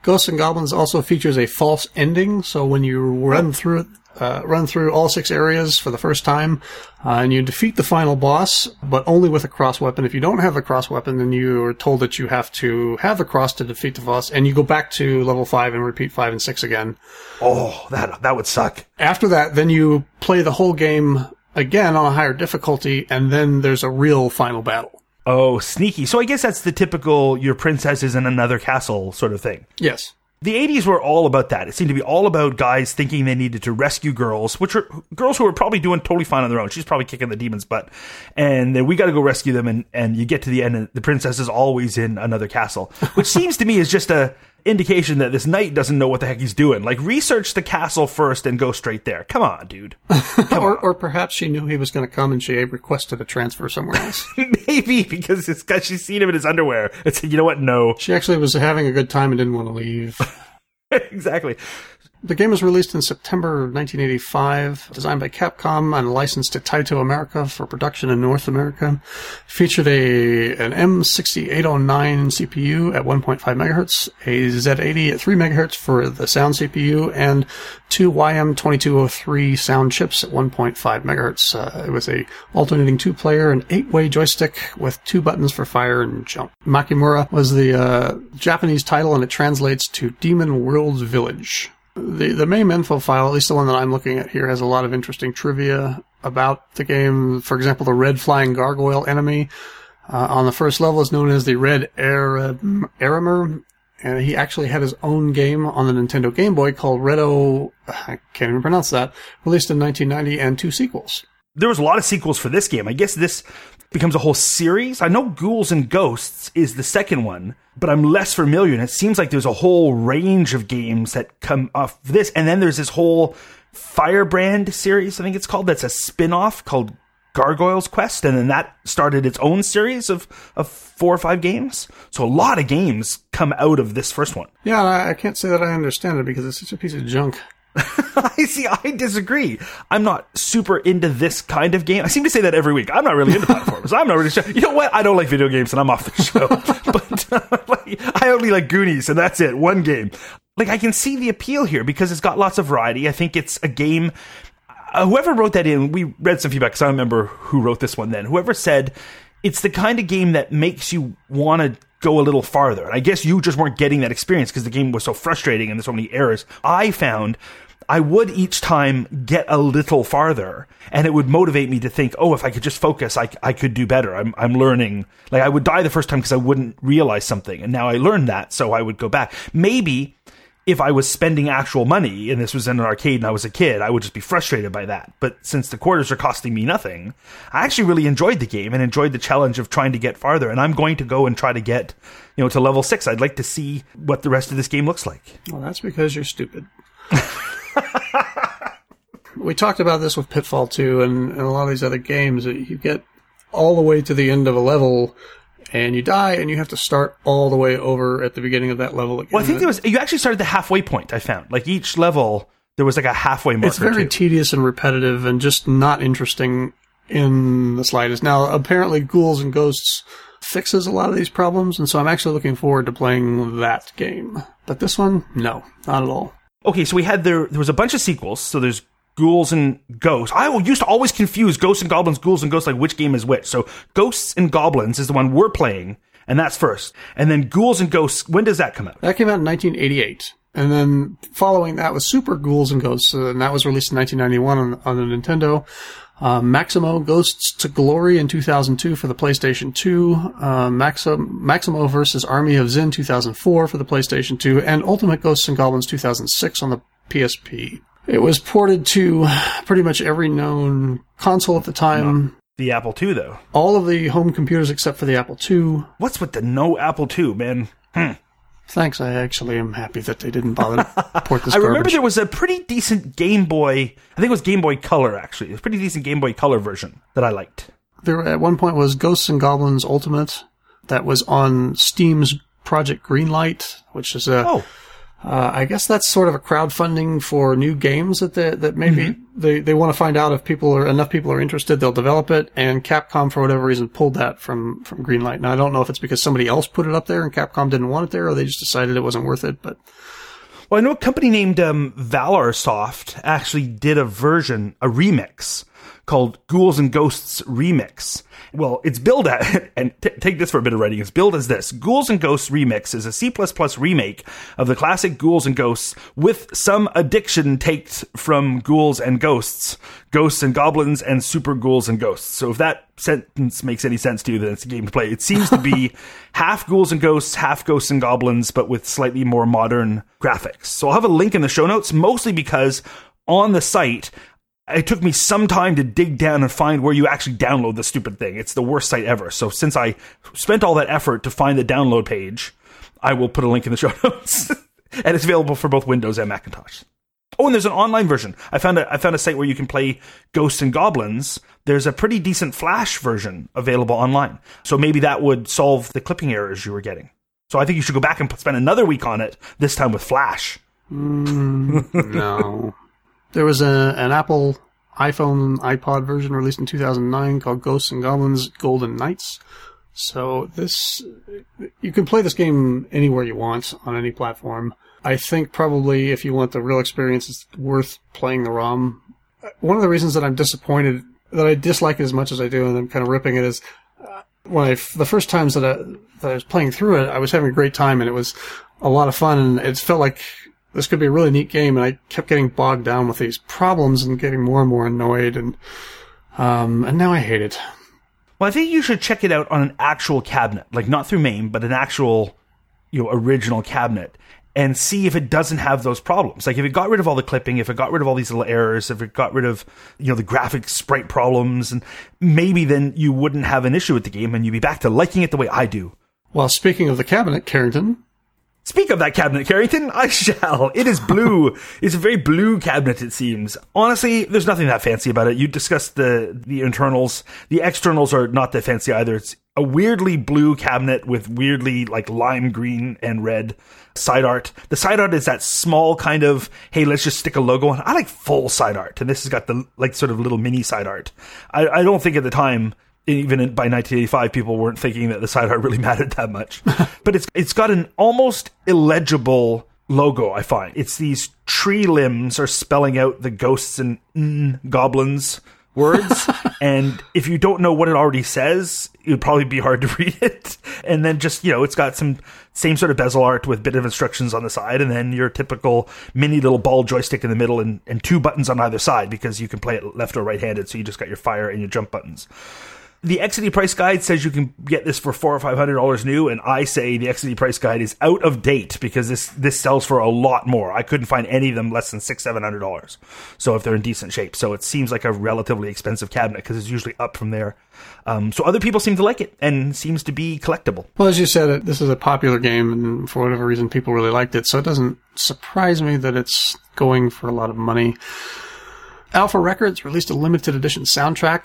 Ghosts 'n Goblins also features a false ending, so when you run through uh, run through all six areas for the first time, uh, and you defeat the final boss, but only with a cross weapon. If you don't have the cross weapon, then you are told that you have to have the cross to defeat the boss, and you go back to level five and repeat five and six again. Oh, that that would suck. After that, then you play the whole game again on a higher difficulty, and then there's a real final battle. Oh, sneaky. So I guess that's the typical your princess is in another castle sort of thing. Yes. The eighties were all about that. It seemed to be all about guys thinking they needed to rescue girls, which are girls who were probably doing totally fine on their own. She's probably kicking the demon's butt. And then we got to go rescue them. And, and you get to the end and the princess is always in another castle, which seems to me is just a indication that this knight doesn't know what the heck he's doing. Like, research the castle first and go straight there. Come on, dude. Come or, on. Or perhaps she knew he was going to come and she requested a transfer somewhere else. Maybe, because it's got, she's seen him in his underwear and said, you know what, no. She actually was having a good time and didn't want to leave. Exactly. The game was released in September nineteen eighty-five, designed by Capcom and licensed to Taito America for production in North America. Featured a an M sixty-eight oh nine C P U at one point five megahertz, a Z eighty at three megahertz for the sound C P U, and two Y M twenty-two oh three sound chips at one point five megahertz. Uh, it was a alternating two-player and eight-way joystick with two buttons for fire and jump. Makimura was the uh, Japanese title, and it translates to Demon World Village. The the MAME info file, at least the one that I'm looking at here, has a lot of interesting trivia about the game. For example, the red flying gargoyle enemy uh, on the first level is known as the Red Aramer, and he actually had his own game on the Nintendo Game Boy called Redo, I can't even pronounce that, released in nineteen ninety, and two sequels. There was a lot of sequels for this game. I guess this becomes a whole series. I know Ghouls 'n Ghosts is the second one, but I'm less familiar, and it seems like there's a whole range of games that come off this. And then there's this whole Firebrand series, I think it's called, that's a spin-off called Gargoyle's Quest, and then that started its own series of, of four or five games. So a lot of games come out of this first one. Yeah, I can't say that I understand it because it's such a piece of junk. I see. I disagree. I'm not super into this kind of game. I seem to say that every week. I'm not really into platformers. I'm not really sure. You know what? I don't like video games, and I'm off the show. But uh, like, I only like Goonies, and that's it. One game. Like, I can see the appeal here because it's got lots of variety. I think it's a game. Uh, whoever wrote that in, we read some feedback because I don't remember who wrote this one. Then whoever said it's the kind of game that makes you want to go a little farther. And I guess you just weren't getting that experience because the game was so frustrating and there's so many errors. I found I would each time get a little farther, and it would motivate me to think, oh, if I could just focus, I, I could do better. I'm I'm learning. Like, I would die the first time because I wouldn't realize something, and now I learned that, so I would go back. Maybe if I was spending actual money, and this was in an arcade and I was a kid, I would just be frustrated by that. But since the quarters are costing me nothing, I actually really enjoyed the game and enjoyed the challenge of trying to get farther. And I'm going to go and try to get, you know, to level six. I'd like to see what the rest of this game looks like. Well, that's because you're stupid. We talked about this with Pitfall two and, and a lot of these other games. You get all the way to the end of a level, and you die, and you have to start all the way over at the beginning of that level again. Well, I think there was, you actually started the halfway point, I found. Like, each level, there was like a halfway marker. It's very tedious and repetitive and just not interesting in the slightest. Now, apparently, Ghouls 'n Ghosts fixes a lot of these problems, and so I'm actually looking forward to playing that game. But this one, no, not at all. Okay, so we had, there, there was a bunch of sequels. So there's Ghouls 'n Ghosts. I used to always confuse Ghosts 'n Goblins, Ghouls 'n Ghosts, like which game is which. So Ghosts 'n Goblins is the one we're playing, and that's first. And then Ghouls 'n Ghosts, when does that come out? That came out in nineteen eighty-eight. And then following that was Super Ghouls 'n Ghosts, and that was released in nineteen ninety-one on, on the Nintendo. Uh, Maximo Ghosts to Glory in two thousand two for the PlayStation two, uh, Maxim- Maximo versus Army of Zin two thousand four for the PlayStation two, and Ultimate Ghosts 'n Goblins two thousand six on the P S P. It was ported to pretty much every known console at the time. Not the Apple two, though. All of the home computers except for the Apple two. What's with the no Apple two, man? Hmm. Thanks, I actually am happy that they didn't bother to port this I garbage. Remember there was a pretty decent Game Boy, I think it was Game Boy Color, actually. It was a pretty decent Game Boy Color version that I liked. There at one point was Ghosts 'n Goblins Ultimate that was on Steam's Project Greenlight, which is a... Oh. Uh, I guess that's sort of a crowdfunding for new games that they, that maybe mm-hmm. they, they want to find out if people are, enough people are interested, they'll develop it. And Capcom, for whatever reason, pulled that from, from Greenlight. Now, I don't know if it's because somebody else put it up there and Capcom didn't want it there, or they just decided it wasn't worth it, but. Well, I know a company named, um, Valorsoft actually did a version, a remix called Ghouls 'n Ghosts Remix. Well, it's billed at, and t- take this for a bit of writing, it's billed as this. Ghouls 'n Ghosts Remix is a C++ remake of the classic Ghouls 'n Ghosts with some addiction takes from Ghouls 'n Ghosts, Ghosts 'n Goblins, and Super Ghouls 'n Ghosts. So if that sentence makes any sense to you, then it's a game to play. It seems to be half Ghouls 'n Ghosts, half Ghosts 'n Goblins, but with slightly more modern graphics. So I'll have a link in the show notes, mostly because on the site... It took me some time to dig down and find where you actually download the stupid thing. It's the worst site ever. So since I spent all that effort to find the download page, I will put a link in the show notes. And it's available for both Windows and Macintosh. Oh, and there's an online version. I found a, I found a site where you can play Ghosts 'n Goblins. There's a pretty decent Flash version available online. So maybe that would solve the clipping errors you were getting. So I think you should go back and spend another week on it, this time with Flash. Mm, no. There was a, an Apple iPhone iPod version released in two thousand nine called Ghosts 'n Goblins Golden Knights. So this, you can play this game anywhere you want on any platform. I think probably if you want the real experience, it's worth playing the ROM. One of the reasons that I'm disappointed, that I dislike it as much as I do, and I'm kind of ripping it, is when I, the first times that I, that I was playing through it, I was having a great time and it was a lot of fun, and it felt like this could be a really neat game, and I kept getting bogged down with these problems and getting more and more annoyed, and um, and now I hate it. Well, I think you should check it out on an actual cabinet, like not through MAME, but an actual, you know, original cabinet, and see if it doesn't have those problems. Like if it got rid of all the clipping, if it got rid of all these little errors, if it got rid of, you know, the graphic sprite problems, and maybe then you wouldn't have an issue with the game, and you'd be back to liking it the way I do. Well, speaking of the cabinet, Carrington. Speak of that cabinet, Carrington, I shall. It is blue. It's a very blue cabinet, it seems. Honestly, there's nothing that fancy about it. You discussed the, the internals. The externals are not that fancy either. It's a weirdly blue cabinet with weirdly, like, lime green and red side art. The side art is that small kind of, hey, let's just stick a logo on. I like full side art, and this has got the, like, sort of little mini side art. I, I don't think at the time... Even by nineteen eighty-five, people weren't thinking that the side art really mattered that much. But it's it's got an almost illegible logo, I find. It's these tree limbs are spelling out the Ghosts 'n mm, Goblins words. And if you don't know what it already says, it would probably be hard to read it. And then just, you know, it's got some same sort of bezel art with a bit of instructions on the side. And then your typical mini little ball joystick in the middle and, and two buttons on either side because you can play it left or right-handed. So you just got your fire and your jump buttons. The X D price guide says you can get this for four or five hundred dollars new, and I say the X D price guide is out of date because this this sells for a lot more. I couldn't find any of them less than six, seven hundred dollars. So if they're in decent shape, so it seems like a relatively expensive cabinet because it's usually up from there. Um, so other people seem to like it and seems to be collectible. Well, as you said, this is a popular game, and for whatever reason, people really liked it. So it doesn't surprise me that it's going for a lot of money. Alpha Records released a limited edition soundtrack,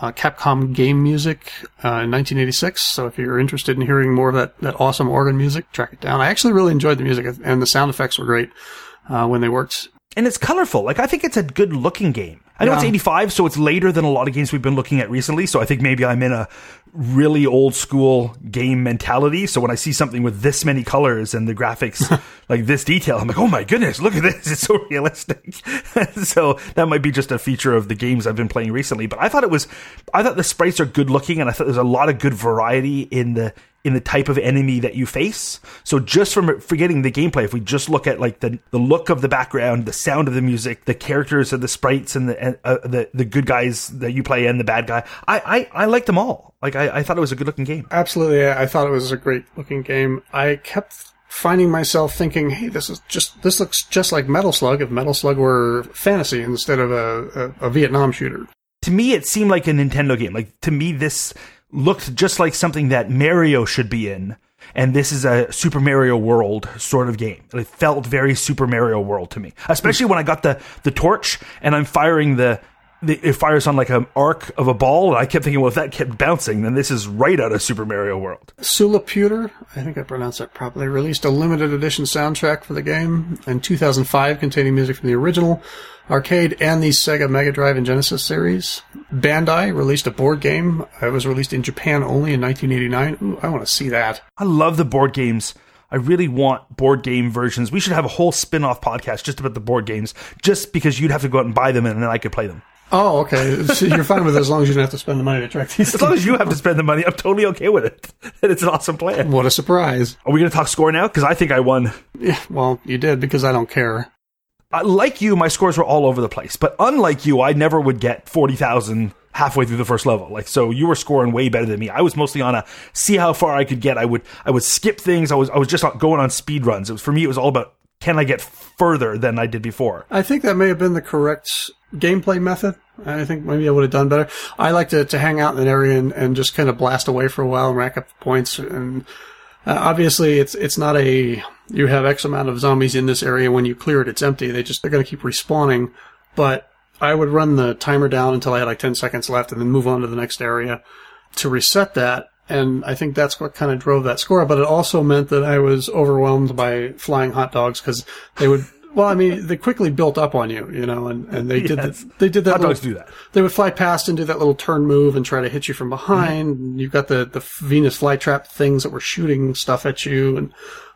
uh, Capcom game music, uh, in nineteen eighty-six. So if you're interested in hearing more of that, that awesome organ music, track it down. I actually really enjoyed the music, and the sound effects were great, uh, when they worked. And it's colorful. Like, I think it's a good-looking game. I know yeah. it's eighty-five, so it's later than a lot of games we've been looking at recently, so I think maybe I'm in a really old-school game mentality, so when I see something with this many colors and the graphics, like this detail, I'm like, oh my goodness, look at this, it's so realistic. So that might be just a feature of the games I've been playing recently, but I thought it was, I thought the sprites are good-looking, and I thought there's a lot of good variety in the in the type of enemy that you face. So just from forgetting the gameplay, if we just look at like the, the look of the background, the sound of the music, the characters of the sprites and the and, uh, the, the good guys that you play and the bad guy, I, I, I liked them all. Like I, I thought it was a good looking game. Absolutely. I thought it was a great looking game. I kept finding myself thinking, hey, this is just, this looks just like Metal Slug if Metal Slug were fantasy instead of a, a, a Vietnam shooter. To me, it seemed like a Nintendo game. Like to me, this looked just like something that Mario should be in, and this is a Super Mario World sort of game. It felt very Super Mario World to me, especially when I got the, the torch and I'm firing the, the it fires on like an arc of a ball, and I kept thinking, well, if that kept bouncing, then this is right out of Super Mario World. Sulaputer, I think I pronounced that properly, released a limited edition soundtrack for the game in two thousand five, containing music from the original arcade and the Sega Mega Drive and Genesis series. Bandai released a board game. It was released in Japan only in nineteen eighty-nine. Ooh, I want to see that. I love the board games. I really want board game versions. We should have a whole spin-off podcast just about the board games, just because you'd have to go out and buy them and then I could play them. Oh, okay. So you're fine with it as long as you don't have to spend the money to track these. As long as you have to spend the money, I'm totally okay with it. It's an awesome plan. What a surprise. Are we going to talk score now? Because I think I won. Yeah, well, you did, because I don't care. Like you, my scores were all over the place. But unlike you, I never would get forty thousand halfway through the first level. Like, so you were scoring way better than me. I was mostly on a see how far I could get. I would I would skip things. I was I was just going on speed runs. It was, for me, it was all about, can I get further than I did before? I think that may have been the correct gameplay method. I think maybe I would have done better. I like to, to hang out in an area and, and just kind of blast away for a while and rack up the points. And uh, obviously, it's it's not a... You have X amount of zombies in this area. When you clear it, it's empty. They just, they're going to keep respawning. But I would run the timer down until I had like ten seconds left and then move on to the next area to reset that. And I think that's what kind of drove that score. But it also meant that I was overwhelmed by flying hot dogs because they would, well, I mean, they quickly built up on you, you know, and, and they, yes. did the, they did that. Hot little, dogs do that. They would fly past and do that little turn move and try to hit you from behind. Mm-hmm. You've got the, the Venus flytrap things that were shooting stuff at you. And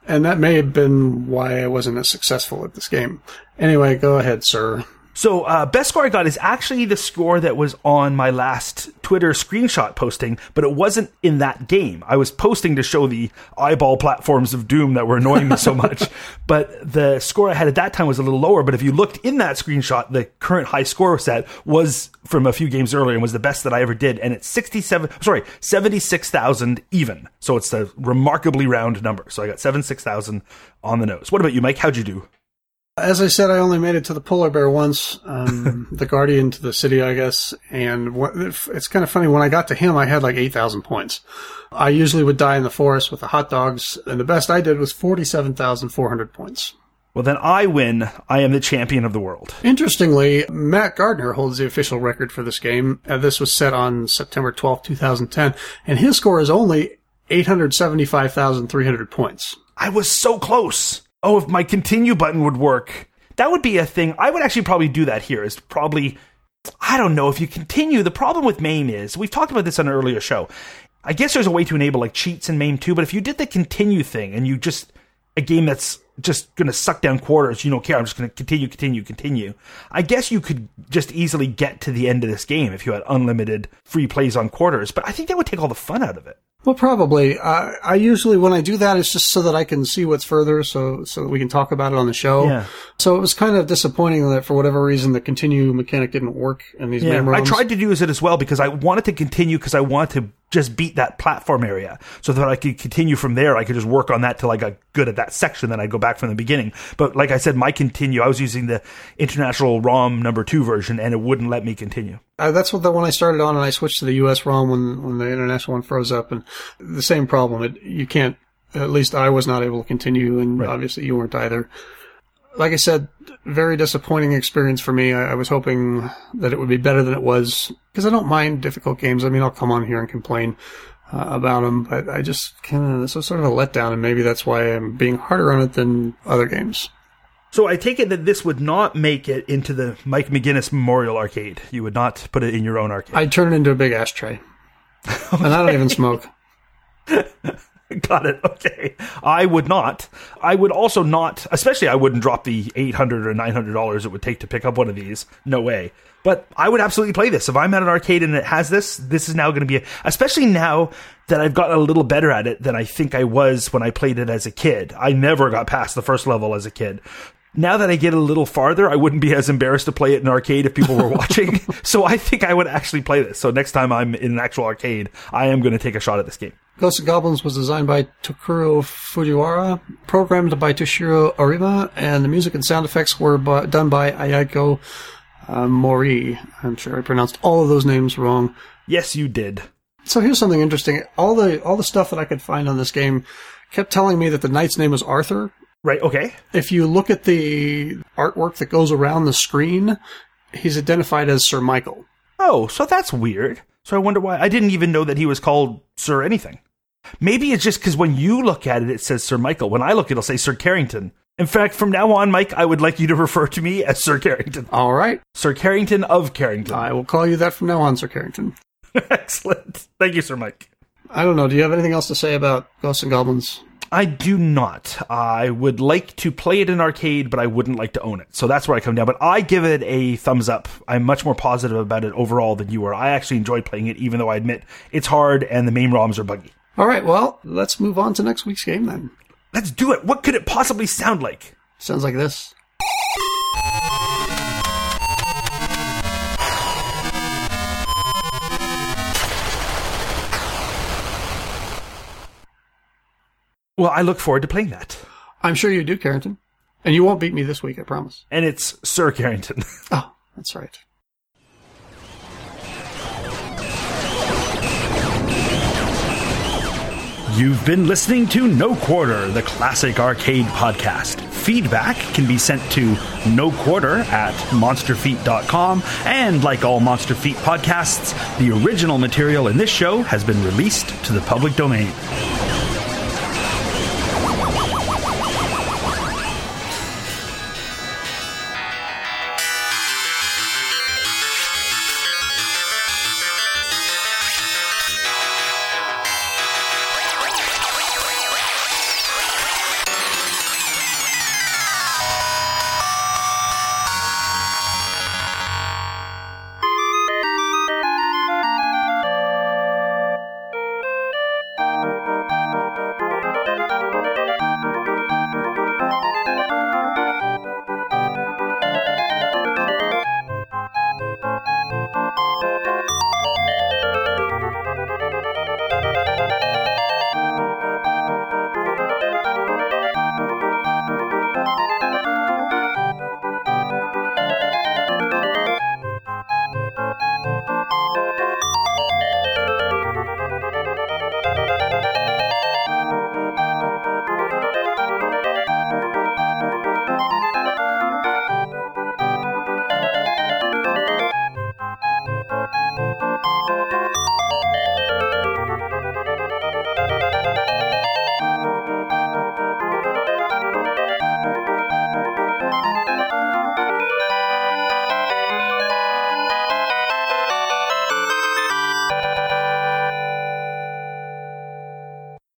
And that may have been why I wasn't as successful at this game. Anyway, go ahead, sir. So, uh, best score I got is actually the score that was on my last Twitter screenshot posting, but it wasn't in that game. I was posting to show the eyeball platforms of Doom that were annoying me so much, but the score I had at that time was a little lower. But if you looked in that screenshot, the current high score set was from a few games earlier and was the best that I ever did. And it's sixty-seven, sorry, seventy-six thousand even. So it's a remarkably round number. So I got seventy-six thousand on the nose. What about you, Mike? How'd you do? As I said, I only made it to the polar bear once, um, the guardian to the city, I guess. And what, it's kind of funny. When I got to him, I had like eight thousand points. I usually would die in the forest with the hot dogs. And the best I did was forty-seven thousand four hundred points. Well, then I win. I am the champion of the world. Interestingly, Matt Gardner holds the official record for this game. Uh, this was set on September twelfth, twenty ten. And his score is only eight hundred seventy-five thousand three hundred points. I was so close. Oh, if my continue button would work, that would be a thing. I would actually probably do that here is probably, I don't know, if you continue. The problem with MAME is, we've talked about this on an earlier show. I guess there's a way to enable like cheats in MAME too, but if you did the continue thing and you just, a game that's just going to suck down quarters, you don't care, I'm just going to continue, continue, continue. I guess you could just easily get to the end of this game if you had unlimited free plays on quarters, but I think that would take all the fun out of it. Well, probably. Uh, I usually, when I do that, it's just so that I can see what's further, so so that we can talk about it on the show. Yeah. So it was kind of disappointing that for whatever reason the continue mechanic didn't work in these yeah. MAME. I tried to do it as well because I wanted to continue because I wanted to just beat that platform area so that I could continue from there. I could just work on that till I got good at that section, then I'd go back from the beginning. But like I said, my continue, I was using the international ROM number two version and it wouldn't let me continue. Uh, that's what the one I started on, and I switched to the U S ROM when, when the international one froze up, and the same problem. It, you can't, at least I was not able to continue, and right. Obviously you weren't either. Like I said, very disappointing experience for me. I, I was hoping that it would be better than it was, because I don't mind difficult games. I mean, I'll come on here and complain uh, about them, but I just kind of, this was sort of a letdown, and maybe that's why I'm being harder on it than other games. So I take it that this would not make it into the Mike McGinnis Memorial Arcade. You would not put it in your own arcade. I'd turn it into a big ashtray. Okay. And I don't even smoke. Got it. Okay. I would not. I would also not, especially I wouldn't drop the eight hundred dollars or nine hundred dollars it would take to pick up one of these. No way. But I would absolutely play this. If I'm at an arcade and it has this, this is now going to be, a, especially now that I've gotten a little better at it than I think I was when I played it as a kid. I never got past the first level as a kid. Now that I get a little farther, I wouldn't be as embarrassed to play it in an arcade if people were watching. So I think I would actually play this. So next time I'm in an actual arcade, I am going to take a shot at this game. Ghosts 'n Goblins was designed by Takuro Fujiwara, programmed by Toshiro Arima, and the music and sound effects were by, done by Ayako uh, Mori. I'm sure I pronounced all of those names wrong. Yes, you did. So here's something interesting. All the all the stuff that I could find on this game kept telling me that the knight's name was Arthur. Right, okay. If you look at the artwork that goes around the screen, he's identified as Sir Michael. Oh, so that's weird. So I wonder why. I didn't even know that he was called Sir anything. Maybe it's just because when you look at it, it says Sir Michael. When I look, it'll say Sir Carrington. In fact, from now on, Mike, I would like you to refer to me as Sir Carrington. All right. Sir Carrington of Carrington. I will call you that from now on, Sir Carrington. Excellent. Thank you, Sir Mike. I don't know. Do you have anything else to say about Ghosts 'n Goblins? I do not. I would like to play it in arcade, but I wouldn't like to own it. So that's where I come down. But I give it a thumbs up. I'm much more positive about it overall than you were. I actually enjoyed playing it, even though I admit it's hard and the MAME ROMs are buggy. All right, well, let's move on to next week's game then. Let's do it. What could it possibly sound like? Sounds like this. Well, I look forward to playing that. I'm sure you do, Carrington. And you won't beat me this week, I promise. And it's Sir Carrington. Oh, that's right. You've been listening to No Quarter, the classic arcade podcast. Feedback can be sent to no quarter at monster feet dot com. And like all Monster Feet podcasts, the original material in this show has been released to the public domain.